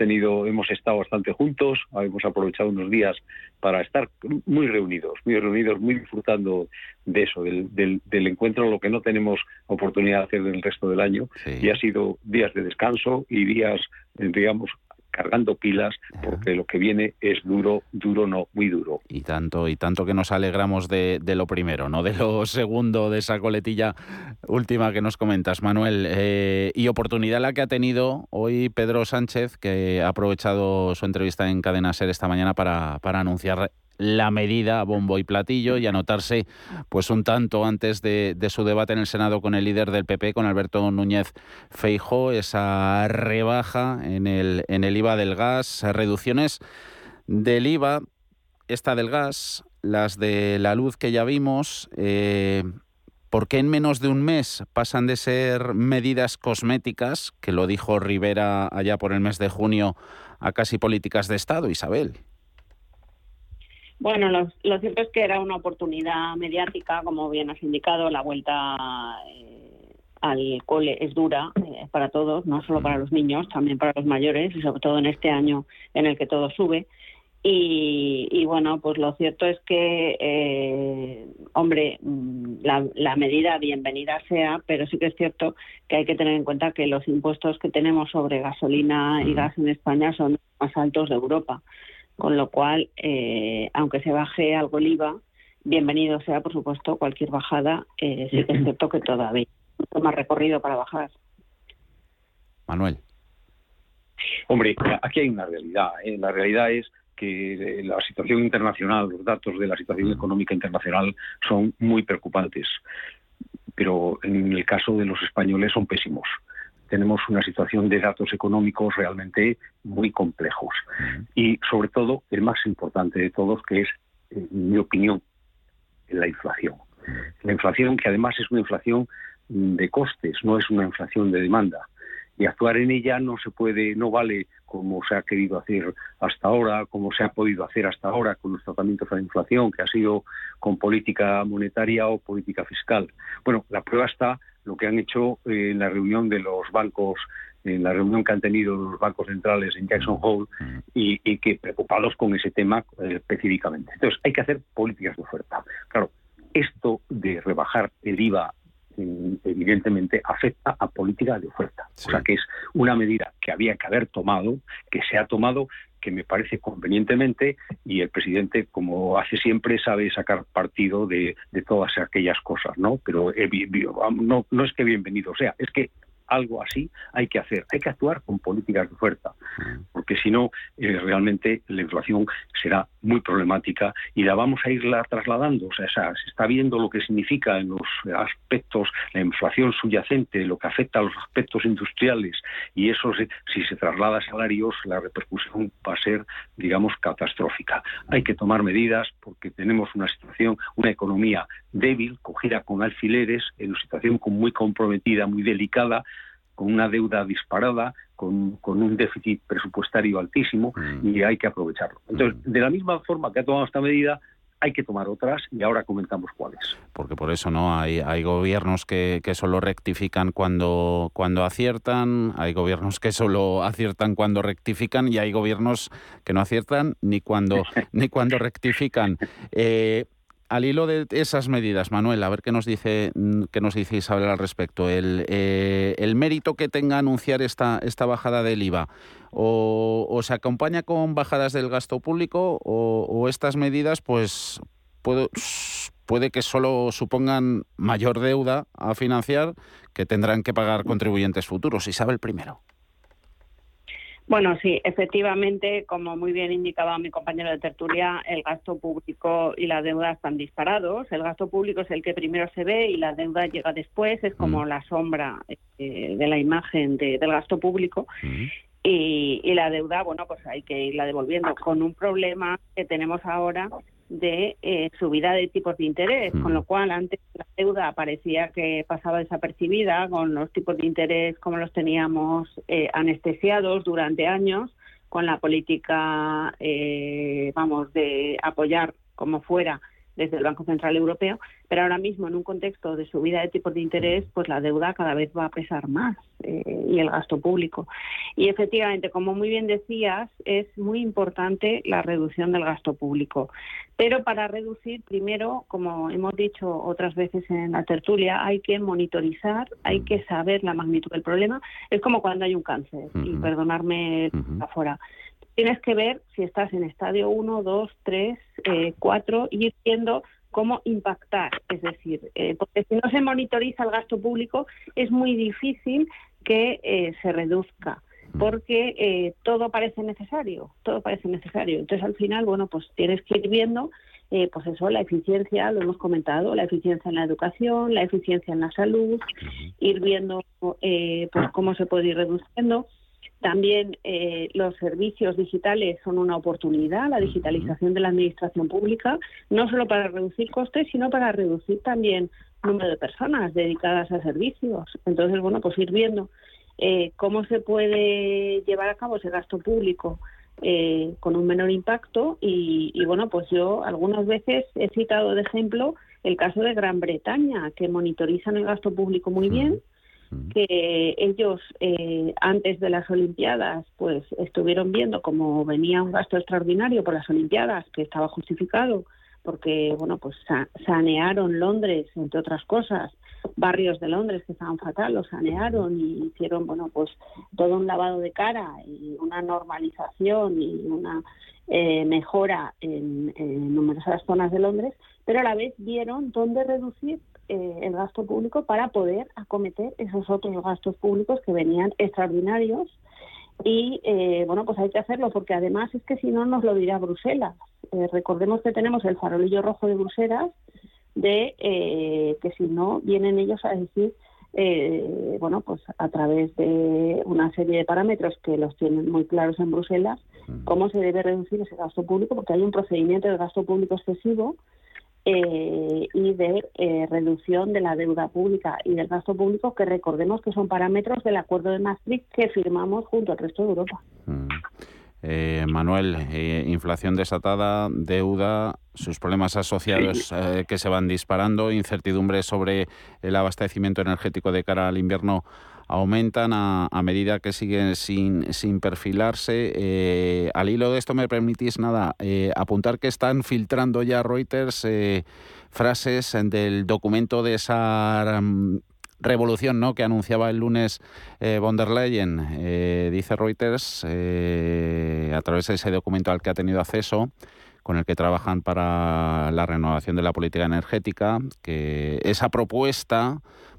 estado bastante juntos, hemos aprovechado unos días para estar muy reunidos, muy disfrutando de eso, del encuentro, lo que no tenemos oportunidad de hacer en el resto del año, sí. Y ha sido días de descanso y días, digamos, cargando pilas, porque lo que viene es muy duro. Y tanto que nos alegramos de lo primero, no de lo segundo, de esa coletilla última que nos comentas, Manuel. Y oportunidad la que ha tenido hoy Pedro Sánchez, que ha aprovechado su entrevista en Cadena SER esta mañana para anunciar la medida a bombo y platillo y anotarse pues un tanto antes de su debate en el Senado con el líder del PP, con Alberto Núñez Feijóo, esa rebaja en el IVA del gas, reducciones del IVA, esta del gas, las de la luz que ya vimos, ¿Por qué en menos de un mes pasan de ser medidas cosméticas, que lo dijo Rivera allá por el mes de junio, a casi políticas de Estado, Isabel? Bueno, lo cierto es que era una oportunidad mediática, como bien has indicado. La vuelta al cole es dura para todos, no solo para los niños, también para los mayores, y sobre todo en este año en el que todo sube. Y bueno, pues lo cierto es que, hombre, la medida bienvenida sea, pero sí que es cierto que hay que tener en cuenta que los impuestos que tenemos sobre gasolina y gas en España son más altos de Europa, con lo cual, aunque se baje algo el IVA, bienvenido sea, por supuesto, cualquier bajada, sí que es cierto que todavía hay mucho más recorrido para bajar. Manuel. Hombre, aquí hay una realidad, ¿eh? La realidad es que la situación internacional, los datos de la situación económica internacional son muy preocupantes, pero en el caso de los españoles son pésimos. Tenemos una situación de datos económicos realmente muy complejos y, sobre todo, el más importante de todos, que es, en mi opinión, la inflación. La inflación, que además es una inflación de costes, no es una inflación de demanda. Y actuar en ella no se puede, no vale como se ha querido hacer hasta ahora, como se ha podido hacer hasta ahora con los tratamientos a la inflación, que ha sido con política monetaria o política fiscal. Bueno, la prueba está lo que han hecho en la reunión de los bancos, en la reunión que han tenido los bancos centrales en Jackson Hole, y que preocupados con ese tema específicamente. Entonces, hay que hacer políticas de oferta. Claro, esto de rebajar el IVA evidentemente afecta a política de oferta. Sí. O sea, que es una medida que había que haber tomado, que se ha tomado, que me parece convenientemente, y el presidente, como hace siempre, sabe sacar partido de todas aquellas cosas, ¿no? Pero no es que bienvenido sea, es que algo así hay que hacer, hay que actuar con políticas de oferta, porque si no, realmente la inflación será muy problemática y la vamos a irla trasladando. O sea, se está viendo lo que significa en los aspectos, la inflación subyacente, lo que afecta a los aspectos industriales, y eso, si se traslada a salarios, la repercusión va a ser, digamos, catastrófica. Hay que tomar medidas porque tenemos una situación, una economía débil, cogida con alfileres, en una situación muy comprometida, muy delicada, con una deuda disparada, con un déficit presupuestario altísimo, y hay que aprovecharlo. Entonces, de la misma forma que ha tomado esta medida, hay que tomar otras, y ahora comentamos cuáles. Porque por eso, ¿no? Hay gobiernos que solo rectifican cuando aciertan, hay gobiernos que solo aciertan cuando rectifican, y hay gobiernos que no aciertan ni cuando rectifican. Al hilo de esas medidas, Manuel, a ver qué nos dice Isabel al respecto. El mérito que tenga anunciar esta bajada del IVA, o se acompaña con bajadas del gasto público, o estas medidas, pues puede que solo supongan mayor deuda a financiar que tendrán que pagar contribuyentes futuros. Isabel primero. Bueno, sí, efectivamente, como muy bien indicaba mi compañero de tertulia, el gasto público y la deuda están disparados. El gasto público es el que primero se ve y la deuda llega después, es como la sombra de la imagen del gasto público. Y la deuda, bueno, pues hay que irla devolviendo, con un problema que tenemos ahora de subida de tipos de interés, con lo cual antes la deuda parecía que pasaba desapercibida, con los tipos de interés como los teníamos anestesiados durante años, con la política, de apoyar como fuera desde el Banco Central Europeo, pero ahora mismo, en un contexto de subida de tipos de interés, pues la deuda cada vez va a pesar más, y el gasto público. Y efectivamente, como muy bien decías, es muy importante la reducción del gasto público. Pero para reducir, primero, como hemos dicho otras veces en la tertulia, hay que monitorizar, hay que saber la magnitud del problema. Es como cuando hay un cáncer, y perdonarme afuera. Tienes que ver si estás en estadio 1, 2, 3, 4 y ir viendo cómo impactar. Es decir, porque si no se monitoriza el gasto público, es muy difícil que se reduzca, porque todo parece necesario. Entonces, al final, bueno, pues tienes que ir viendo, pues eso, la eficiencia, lo hemos comentado, la eficiencia en la educación, la eficiencia en la salud, ir viendo pues cómo se puede ir reduciendo. También los servicios digitales son una oportunidad, la digitalización de la administración pública, no solo para reducir costes, sino para reducir también el número de personas dedicadas a servicios. Entonces, bueno, pues ir viendo cómo se puede llevar a cabo ese gasto público con un menor impacto y, bueno, pues yo algunas veces he citado de ejemplo el caso de Gran Bretaña, que monitorizan el gasto público muy bien, que ellos antes de las Olimpiadas pues estuvieron viendo cómo venía un gasto extraordinario por las Olimpiadas que estaba justificado porque bueno pues sanearon Londres, entre otras cosas, barrios de Londres que estaban fatal, los sanearon y hicieron bueno pues todo un lavado de cara y una normalización y una mejora en numerosas zonas de Londres, pero a la vez vieron dónde reducir el gasto público para poder acometer esos otros gastos públicos que venían extraordinarios y, bueno, pues hay que hacerlo porque además es que si no nos lo dirá Bruselas. Recordemos que tenemos el farolillo rojo de Bruselas de que si no vienen ellos a decir, bueno, pues a través de una serie de parámetros que los tienen muy claros en Bruselas, cómo se debe reducir ese gasto público porque hay un procedimiento de gasto público excesivo y de reducción de la deuda pública y del gasto público, que recordemos que son parámetros del Acuerdo de Maastricht que firmamos junto al resto de Europa. Manuel, inflación desatada, deuda, sus problemas asociados que se van disparando, incertidumbre sobre el abastecimiento energético de cara al invierno aumentan a medida que siguen sin perfilarse. Al hilo de esto, me permitís apuntar que están filtrando ya Reuters frases del documento de esa revolución, ¿no?, que anunciaba el lunes von der Leyen. Dice Reuters, a través de ese documento al que ha tenido acceso, con el que trabajan para la renovación de la política energética, que esa propuesta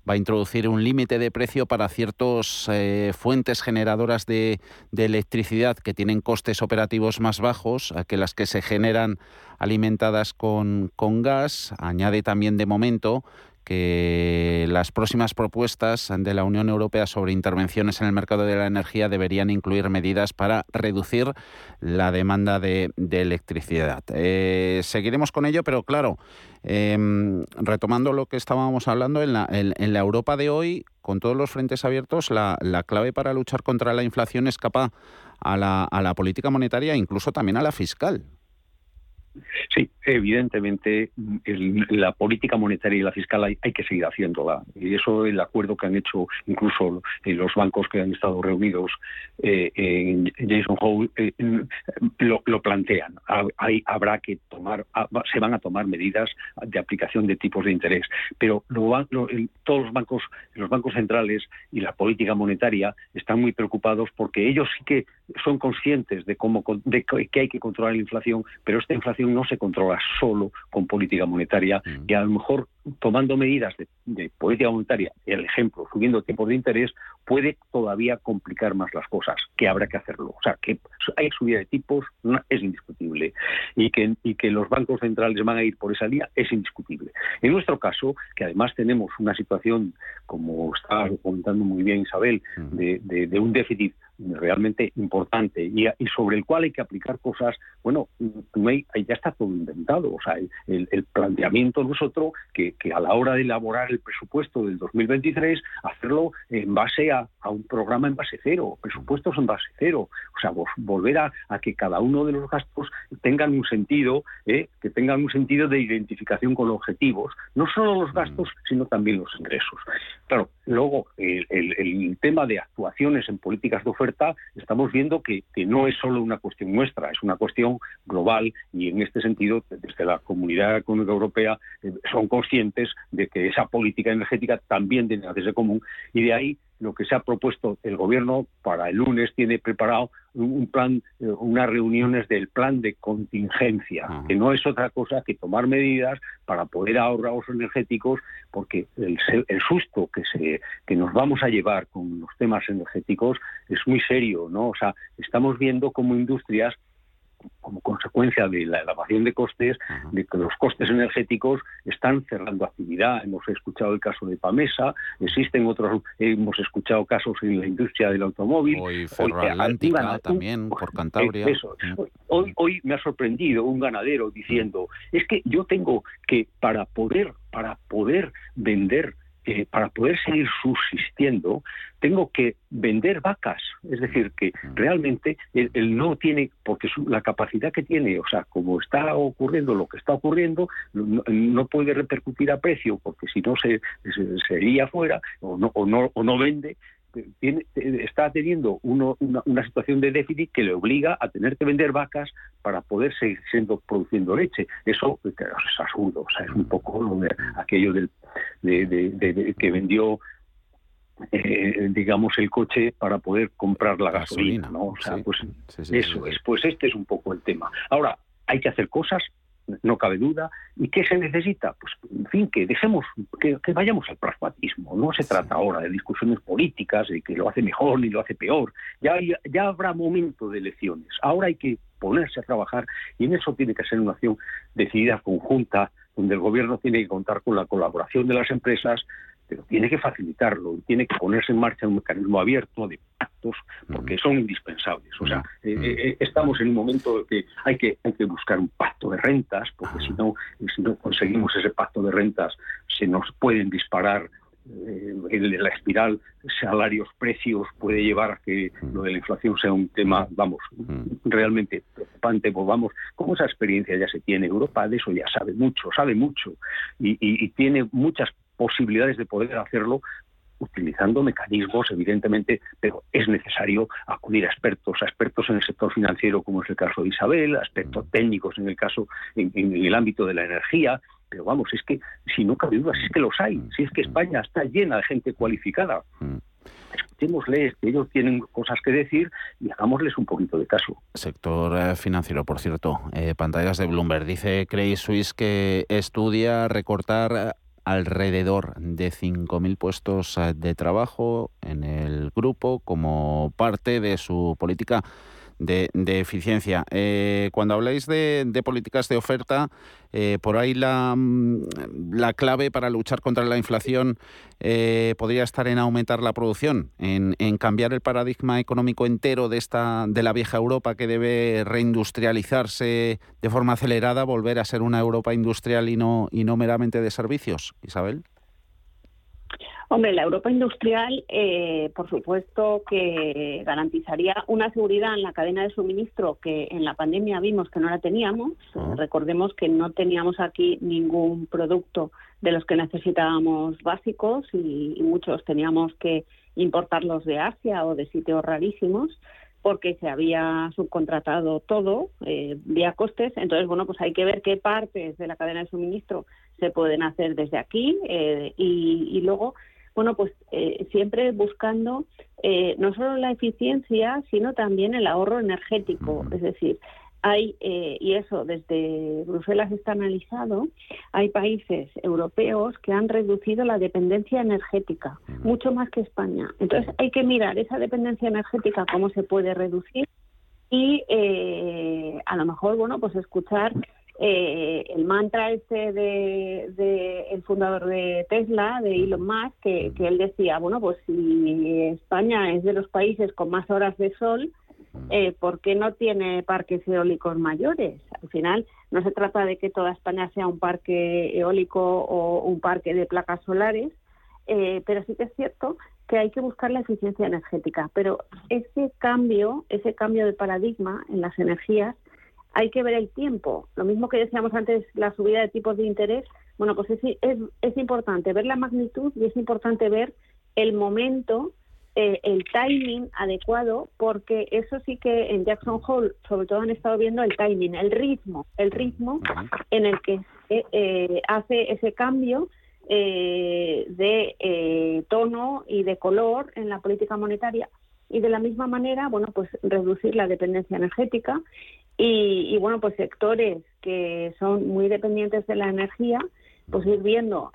va a introducir un límite de precio para ciertas fuentes generadoras de electricidad que tienen costes operativos más bajos que las que se generan alimentadas con gas. Añade también, de momento, que las próximas propuestas de la Unión Europea sobre intervenciones en el mercado de la energía deberían incluir medidas para reducir la demanda de electricidad. Seguiremos con ello, pero claro, retomando lo que estábamos hablando, en la Europa de hoy, con todos los frentes abiertos, la clave para luchar contra la inflación escapa a la política monetaria e incluso también a la fiscal. Sí, evidentemente la política monetaria y la fiscal hay que seguir haciéndola, y eso el acuerdo que han hecho incluso los bancos que han estado reunidos en Jackson Hole lo plantean. Habrá que tomar, se van a tomar medidas de aplicación de tipos de interés, pero todos los bancos centrales y la política monetaria están muy preocupados porque ellos sí que son conscientes de que hay que controlar la inflación, pero esta inflación no se controla solo con política monetaria, y a lo mejor tomando medidas de política monetaria, el ejemplo, subiendo tipos de interés, puede todavía complicar más las cosas, que habrá que hacerlo. O sea, que hay subida de tipos, es indiscutible, y que los bancos centrales van a ir por esa línea, es indiscutible. En nuestro caso, que además tenemos una situación, como está comentando muy bien Isabel, de un déficit realmente importante y sobre el cual hay que aplicar cosas, bueno, ya está todo inventado. O sea, el planteamiento nosotros que a la hora de elaborar el presupuesto del 2023, hacerlo en base a un programa en base cero, presupuestos en base cero, o sea, volver a que cada uno de los gastos tengan un sentido, que tengan un sentido de identificación con los objetivos, no solo los gastos, sino también los ingresos. Claro, luego el tema de actuaciones en políticas de oferta, estamos viendo que no es solo una cuestión nuestra, es una cuestión global, y en este sentido, desde la Comunidad Económica Europea son conscientes de que esa política energética también tiene que hacerse común, y de ahí lo que se ha propuesto el Gobierno para el lunes. Tiene preparado un plan, unas reuniones del plan de contingencia, que no es otra cosa que tomar medidas para poder ahorros energéticos, porque el susto que nos vamos a llevar con los temas energéticos es muy serio, ¿no? O sea, estamos viendo como industrias como consecuencia de la elevación de costes, de que los costes energéticos están cerrando actividad. Hemos escuchado el caso de Pamesa, existen otros, hemos escuchado casos en la industria del automóvil. Hoy Ferroatlántica también, por Cantabria. Eso. Hoy me ha sorprendido un ganadero diciendo, es que yo tengo que, para poder vender, para poder seguir subsistiendo, tengo que vender vacas. Es decir, que realmente él no tiene, porque la capacidad que tiene, o sea, como está ocurriendo lo que está ocurriendo, no puede repercutir a precio, porque si no se iría fuera o no vende. Está teniendo una situación de déficit que le obliga a tener que vender vacas para poder seguir produciendo leche. Eso es absurdo, o sea, es un poco aquello de que vendió, digamos, el coche para poder comprar la gasolina, ¿no? O sea, sí, pues sí, eso es. Pues este es un poco el tema. Ahora, hay que hacer cosas, no cabe duda. ¿Y qué se necesita? Pues, en fin, que dejemos, que vayamos al pragmatismo. No se trata ahora de discusiones políticas, de que lo hace mejor ni lo hace peor. Ya habrá momento de elecciones. Ahora hay que ponerse a trabajar y en eso tiene que ser una acción decidida conjunta, donde el gobierno tiene que contar con la colaboración de las empresas, pero tiene que facilitarlo, tiene que ponerse en marcha un mecanismo abierto de pactos, porque son indispensables. O sea, estamos en un momento que hay que buscar un pacto de rentas, porque si no conseguimos ese pacto de rentas, se nos pueden disparar en la espiral salarios, precios, puede llevar a que lo de la inflación sea un tema, vamos, realmente preocupante, pues vamos, como esa experiencia ya se tiene. Europa de eso ya sabe mucho y tiene muchas posibilidades de poder hacerlo utilizando mecanismos, evidentemente, pero es necesario acudir a expertos en el sector financiero, como es el caso de Isabel, a expertos técnicos en el ámbito de la energía. Pero vamos, es que si no cabe duda, si es que los hay, si es que España está llena de gente cualificada. Escuchémosles, que ellos tienen cosas que decir y hagámosles un poquito de caso. Sector financiero, por cierto, pantallas de Bloomberg. Dice Credit Suisse que estudia recortar alrededor de 5.000 puestos de trabajo en el grupo como parte de su política de eficiencia. Cuando habláis de políticas de oferta, por ahí la clave para luchar contra la inflación podría estar en aumentar la producción, en cambiar el paradigma económico entero de la vieja Europa, que debe reindustrializarse de forma acelerada, volver a ser una Europa industrial y no meramente de servicios. Isabel. Hombre, la Europa industrial, por supuesto, que garantizaría una seguridad en la cadena de suministro que en la pandemia vimos que no la teníamos. Recordemos que no teníamos aquí ningún producto de los que necesitábamos básicos y muchos teníamos que importarlos de Asia o de sitios rarísimos, porque se había subcontratado todo vía costes. Entonces, bueno, pues hay que ver qué partes de la cadena de suministro se pueden hacer desde aquí y luego, bueno, pues siempre buscando no solo la eficiencia, sino también el ahorro energético. Es decir, hay, y eso desde Bruselas está analizado, hay países europeos que han reducido la dependencia energética, mucho más que España. Entonces hay que mirar esa dependencia energética, cómo se puede reducir y a lo mejor, bueno, pues escuchar el mantra este de el fundador de Tesla, de Elon Musk, que él decía, bueno, pues si España es de los países con más horas de sol, ¿por qué no tiene parques eólicos mayores? Al final no se trata de que toda España sea un parque eólico o un parque de placas solares, pero sí que es cierto que hay que buscar la eficiencia energética. Pero ese cambio de paradigma en las energías, hay que ver el tiempo. Lo mismo que decíamos antes, la subida de tipos de interés, bueno, pues es importante ver la magnitud y es importante ver el momento, el timing adecuado, porque eso sí que en Jackson Hole, sobre todo, han estado viendo el timing, el ritmo en el que se hace ese cambio de tono y de color en la política monetaria. Y de la misma manera, bueno, pues reducir la dependencia energética. Y bueno, pues sectores que son muy dependientes de la energía, pues ir viendo,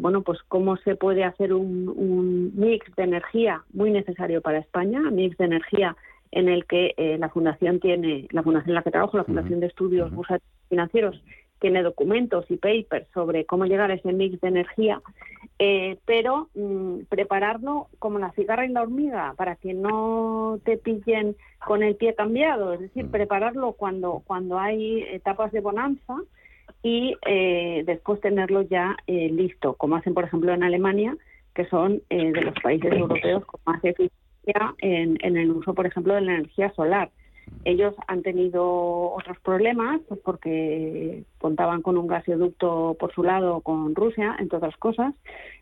bueno, pues cómo se puede hacer un mix de energía muy necesario para España, mix de energía en el que la fundación en la que trabajo, la Fundación de Estudios Bursátiles Financieros, tiene documentos y papers sobre cómo llegar a ese mix de energía, pero prepararlo como la cigarra y la hormiga para que no te pillen con el pie cambiado, es decir, prepararlo cuando hay etapas de bonanza y después tenerlo ya listo, como hacen, por ejemplo, en Alemania, que son de los países europeos con más eficiencia en el uso, por ejemplo, de la energía solar. Ellos han tenido otros problemas, pues porque contaban con un gasoducto por su lado con Rusia, entre otras cosas,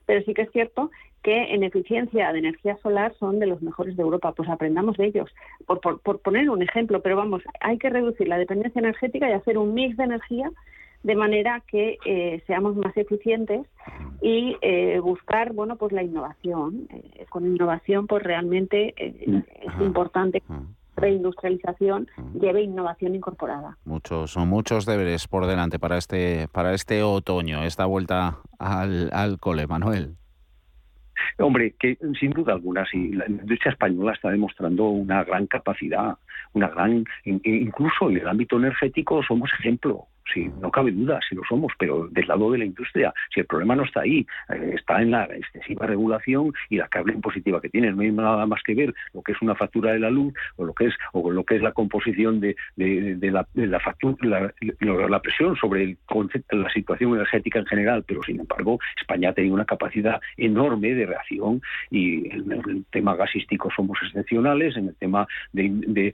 pero sí que es cierto que en eficiencia de energía solar son de los mejores de Europa. Pues aprendamos de ellos, por poner un ejemplo, pero vamos, hay que reducir la dependencia energética y hacer un mix de energía de manera que seamos más eficientes y buscar, bueno, pues la innovación. Con innovación, pues realmente es importante. Reindustrialización lleve innovación incorporada. Muchos deberes por delante para este otoño, esta vuelta al cole, Manuel. Hombre, que sin duda alguna, sí, la industria española está demostrando una gran capacidad, incluso en el ámbito energético somos ejemplo. Sí, no cabe duda, sí lo somos, pero del lado de la industria, si el problema no está ahí, está en la excesiva regulación y la carga impositiva que tiene. No hay nada más que ver lo que es una factura de la luz o lo que es la composición de la factura, la presión sobre el concepto, la situación energética en general, pero sin embargo España ha tenido una capacidad enorme de reacción y en el tema gasístico somos excepcionales, en el tema de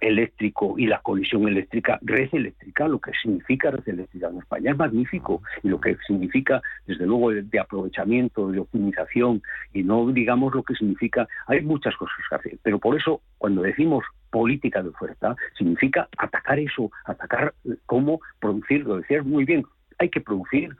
eléctrico y la colisión eléctrica, red eléctrica, lo que significa red eléctrica en España es magnífico, y lo que significa desde luego de aprovechamiento, de optimización, y no digamos lo que significa, hay muchas cosas que hacer, pero por eso cuando decimos política de oferta, significa atacar eso, atacar cómo producir, lo decías muy bien, hay que producir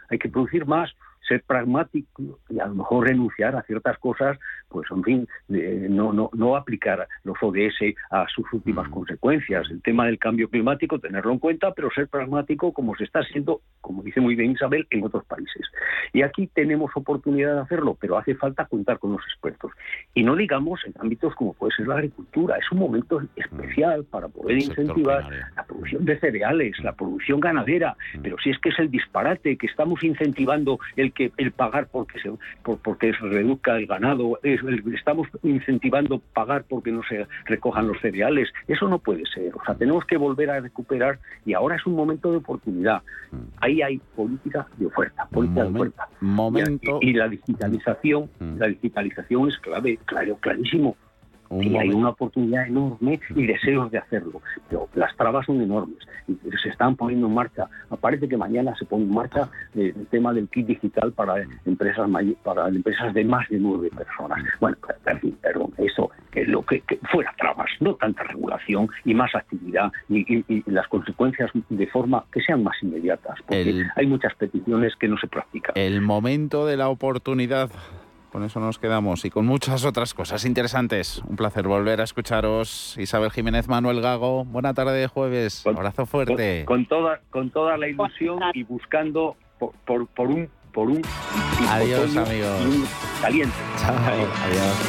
más, ser pragmático y a lo mejor renunciar a ciertas cosas, pues en fin, no aplicar los ODS a sus últimas consecuencias. El tema del cambio climático, tenerlo en cuenta, pero ser pragmático como se está haciendo, como dice muy bien Isabel, en otros países. Y aquí tenemos oportunidad de hacerlo, pero hace falta contar con los expertos. Y no digamos en ámbitos como puede ser la agricultura, es un momento especial para poder incentivar la producción de cereales, la producción ganadera, pero si es que es el disparate que estamos incentivando el pagar porque se reduzca el ganado, estamos incentivando pagar porque no se recojan los cereales, eso no puede ser, o sea, tenemos que volver a recuperar y ahora es un momento de oportunidad, ahí hay política de oferta, y la digitalización es clave, clarísimo. Y hay una oportunidad enorme y deseos de hacerlo, pero las trabas son enormes y se están poniendo en marcha. Parece que mañana se pone en marcha el tema del kit digital para empresas de más de 9 personas. Bueno, perdón, eso es lo que fuera trabas, no tanta regulación y más actividad y las consecuencias de forma que sean más inmediatas, porque hay muchas peticiones que no se practican. El momento de la oportunidad. Con eso nos quedamos y con muchas otras cosas interesantes. Un placer volver a escucharos. Isabel Jiménez, Manuel Gago, buena tarde de jueves. Abrazo fuerte. Con toda la ilusión y buscando por un adiós, amigos. Un caliente. Chao. Adiós.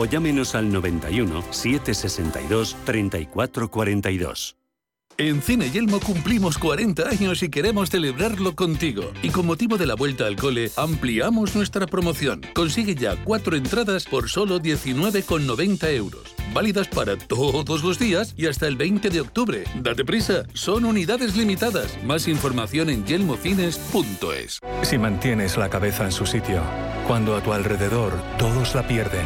llámenos al 91 762 3442. En Cine Yelmo cumplimos 40 años y queremos celebrarlo contigo. Y con motivo de la vuelta al cole, ampliamos nuestra promoción. Consigue ya 4 entradas por solo 19,90€. Válidas para todos los días y hasta el 20 de octubre. ¡Date prisa! Son unidades limitadas. Más información en yelmocines.es. Si mantienes la cabeza en su sitio, cuando a tu alrededor todos la pierden,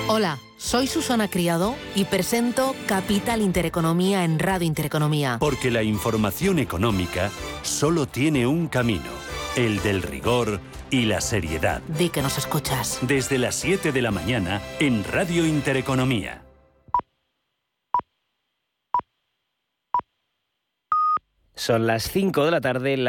Hola, soy Susana Criado y presento Capital Intereconomía en Radio Intereconomía. Porque la información económica solo tiene un camino, el del rigor y la seriedad. Di que nos escuchas. Desde las 7 de la mañana en Radio Intereconomía. Son las 5 de la tarde.